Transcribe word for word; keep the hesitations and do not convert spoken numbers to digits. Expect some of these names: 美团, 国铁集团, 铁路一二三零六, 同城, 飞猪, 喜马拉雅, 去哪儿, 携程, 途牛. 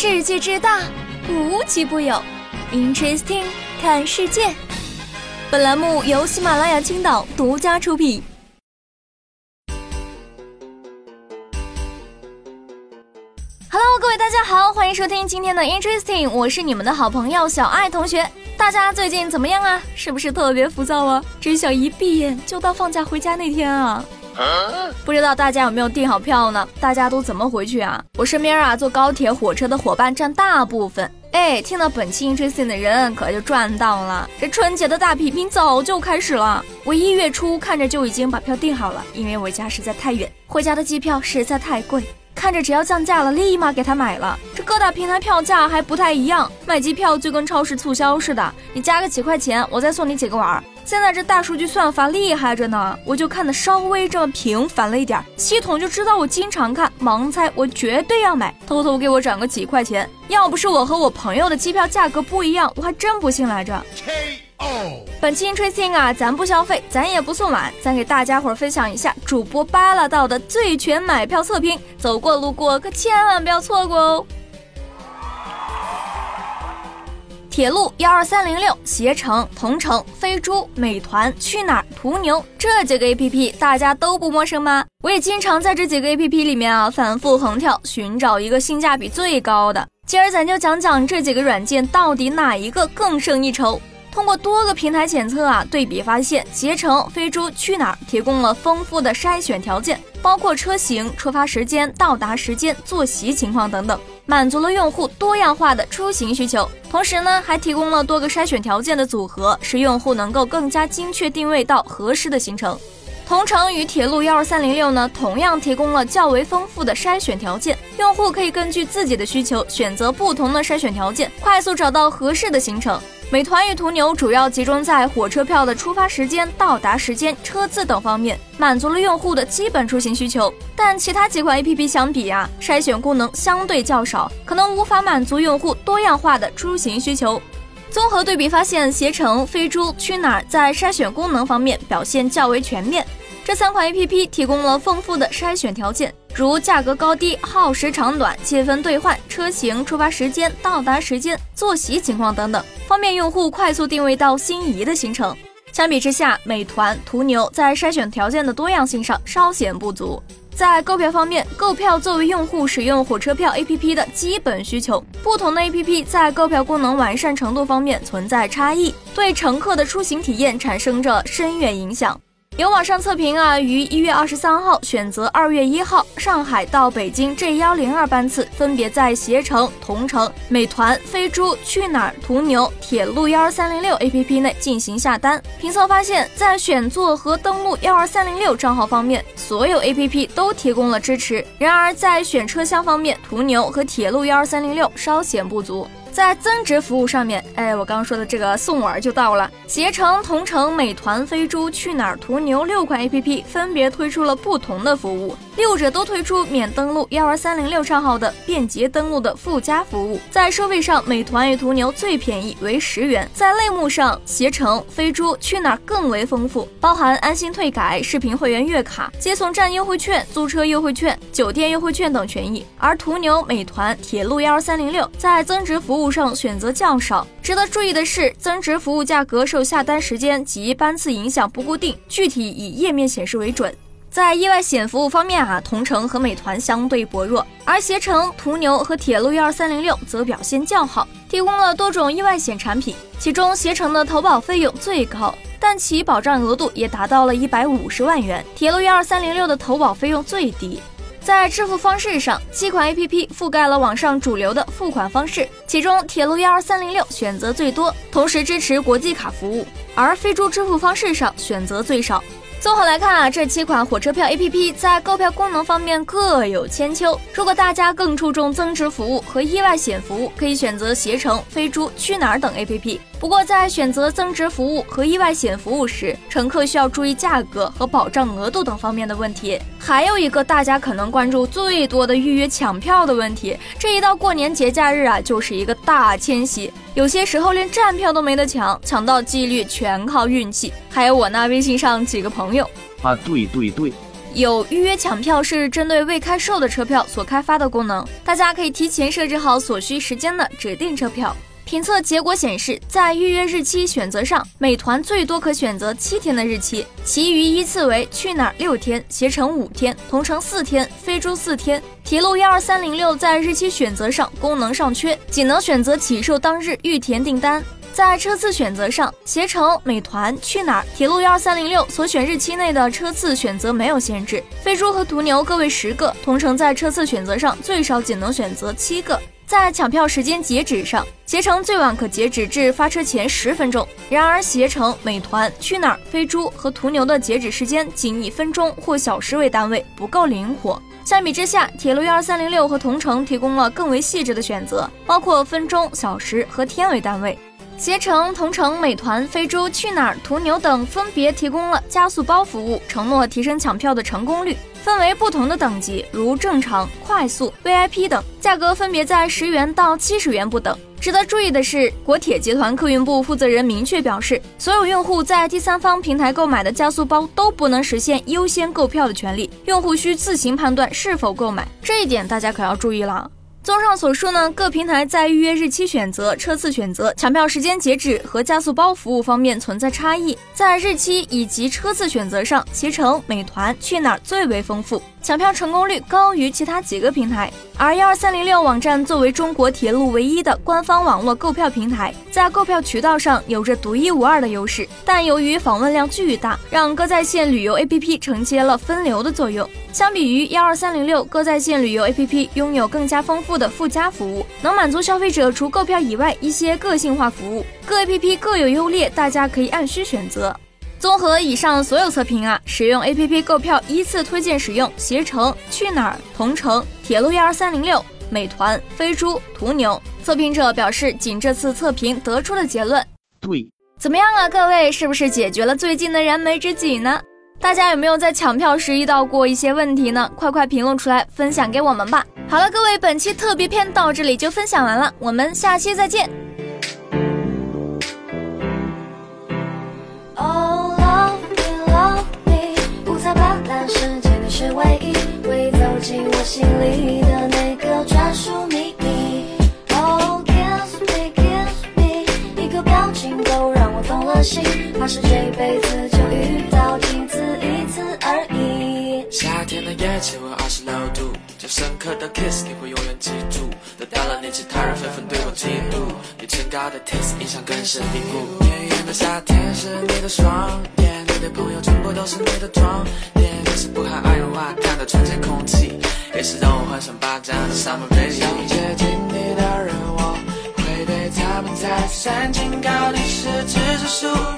世界之大，无奇不有 Interesting 看世界。本栏目由喜马拉雅青岛独家出品。Hello， 各位大家好，欢迎收听今天的 Interesting， 我是你们的好朋友小爱同学。大家最近怎么样啊？是不是特别浮躁啊？只想一闭眼就到放假回家那天啊。不知道大家有没有订好票呢？大家都怎么回去啊？我身边啊坐高铁火车的伙伴占大部分，哎，听到本期 Interesting 的人可就赚到了。这春节的大比拼早就开始了，我一月初看着就已经把票订好了，因为我家实在太远，回家的机票实在太贵，看着只要降价了立马给他买了。这各大平台票价还不太一样，买机票就跟超市促销似的，你加个几块钱我再送你几个碗。现在这大数据算法厉害着呢，我就看得稍微这么频繁了一点，系统就知道我经常看，盲猜我绝对要买，偷偷给我涨个几块钱。要不是我和我朋友的机票价格不一样，我还真不信来着。本期 Interesting 啊，咱不消费，咱也不送碗，咱给大家伙分享一下主播扒拉到的最全买票测评，走过路过可千万不要错过哦。铁路一二三零六、携程、同城、飞猪、美团、去哪儿、途牛，这几个 A P P 大家都不陌生吗？我也经常在这几个 A P P 里面啊反复横跳，寻找一个性价比最高的。今儿咱就讲讲这几个软件到底哪一个更胜一筹。通过多个平台检测啊，对比发现，携程、飞猪、去哪儿提供了丰富的筛选条件，包括车型、出发时间、到达时间、坐席情况等等，满足了用户多样化的出行需求。同时呢，还提供了多个筛选条件的组合，使用户能够更加精确定位到合适的行程。同城与铁路一二三零六呢，同样提供了较为丰富的筛选条件，用户可以根据自己的需求选择不同的筛选条件，快速找到合适的行程。美团与途牛主要集中在火车票的出发时间、到达时间、车次等方面，满足了用户的基本出行需求。但其他几款 A P P 相比啊，筛选功能相对较少，可能无法满足用户多样化的出行需求。综合对比发现，携程、飞猪、去哪儿在筛选功能方面表现较为全面。这三款 A P P 提供了丰富的筛选条件，如价格高低、耗时长短、积分兑换、车型、出发时间、到达时间、坐席情况等等，方便用户快速定位到心仪的行程。相比之下，美团、途牛在筛选条件的多样性上稍显不足。在购票方面，购票作为用户使用火车票 A P P 的基本需求，不同的 A P P 在购票功能完善程度方面存在差异，对乘客的出行体验产生着深远影响。有网上测评啊，于一月二十三号选择二月一号上海到北京 J一零二 班次，分别在携程、同城、美团、飞猪、去哪儿、途牛、铁路一二三零六 A P P 内进行下单。评测发现，在选座和登录一二三零六账号方面，所有 A P P 都提供了支持，然而在选车厢方面，途牛和铁路一二三零六稍显不足。在增值服务上面，哎，我刚刚说的这个送碗就到了。携程、同城、美团、飞猪、去哪儿、途牛六款 A P P 分别推出了不同的服务，六者都推出免登录一二三零六账号的便捷登录的附加服务。在收费上，美团与途牛最便宜为十元。在类目上，携程、飞猪、去哪儿更为丰富，包含安心退改、视频会员月卡、接送站优惠券、租车优惠券、酒店优惠券等权益。而途牛、美团、铁路一二三零六在增值服务服务上选择较少。值得注意的是，增值服务价格受下单时间及班次影响不固定，具体以页面显示为准。在意外险服务方面啊，同城和美团相对薄弱，而携程、途牛和铁路一二三零六则表现较好，提供了多种意外险产品，其中携程的投保费用最高，但其保障额度也达到了一百五十万元，铁路一二三零六的投保费用最低。在支付方式上，七款 A P P 覆盖了网上主流的付款方式，其中铁路一二三零六选择最多，同时支持国际卡服务，而飞猪支付方式上选择最少。综合来看啊，这七款火车票 A P P 在购票功能方面各有千秋。如果大家更注重增值服务和意外险服务，可以选择携程、飞猪、去哪儿等 A P P。不过在选择增值服务和意外险服务时，乘客需要注意价格和保障额度等方面的问题。还有一个大家可能关注最多的预约抢票的问题，这一到过年节假日啊，就是一个大迁徙。有些时候连站票都没得抢，抢到几率全靠运气。还有我那微信上几个朋友啊，对对对，有预约抢票是针对未开售的车票所开发的功能，大家可以提前设置好所需时间的指定车票。评测结果显示，在预约日期选择上，美团最多可选择七天的日期，其余依次为去哪儿六天、携程五天、同城四天、飞猪四天。铁路幺二三零六在日期选择上功能尚缺，仅能选择起售当日预填订单。在车次选择上，携程、美团、去哪儿、铁路幺二三零六所选日期内的车次选择没有限制，飞猪和途牛各为十个，同城在车次选择上最少仅能选择七个。在抢票时间截止上，携程最晚可截止至发车前十分钟，然而携程、美团、去哪儿、飞猪和途牛的截止时间仅以分钟或小时为单位，不够灵活。相比之下，铁路一二三零六和同城提供了更为细致的选择，包括分钟、小时和天为单位。携程、同城、美团、飞猪、去哪儿、途牛等分别提供了加速包服务，承诺提升抢票的成功率，分为不同的等级，如正常、快速、V I P 等，价格分别在十元到七十元不等。值得注意的是，国铁集团客运部负责人明确表示，所有用户在第三方平台购买的加速包都不能实现优先购票的权利，用户需自行判断是否购买，这一点大家可要注意了。综上所述呢，各平台在预约日期选择、车次选择、抢票时间截止和加速包服务方面存在差异。在日期以及车次选择上，携程、美团、去哪儿最为丰富，抢票成功率高于其他几个平台。而一二三零六网站作为中国铁路唯一的官方网络购票平台，在购票渠道上有着独一无二的优势，但由于访问量巨大，让各在线旅游 A P P 承接了分流的作用。相比于一二三零六，各在线旅游 A P P 拥有更加丰富的附加服务，能满足消费者除购票以外一些个性化服务，各 A P P 各有优劣，大家可以按需选择。综合以上所有测评啊，使用 A P P 购票依次推荐使用携程、去哪儿、同城、铁路一二三零六、美团、飞猪、途牛。测评者表示，仅这次测评得出的结论。对，怎么样啊各位，是不是解决了最近的燃眉之急呢？大家有没有在抢票时遇到过一些问题呢？快快评论出来分享给我们吧。好了各位，本期特别篇到这里就分享完了，我们下期再见。世界你是唯一，会走进我心里的那个专属秘密。 Oh kiss me kiss me， 一个表情都让我动了心，怕是这辈子就遇到仅此一次而已。夏天的夜气温二十六度，这深刻的 kiss 你会永远记住，等到了你其他人纷纷对我嫉妒，你唇膏的 taste 印象根深蒂固。炎炎的夏天是你的双眼，你的朋友全部都是你的妆点，是不含二氧化碳的纯洁空气，也是让我幻想霸占的 summer baby。 想接近你的人，我会对他们再三警告，你是只是属于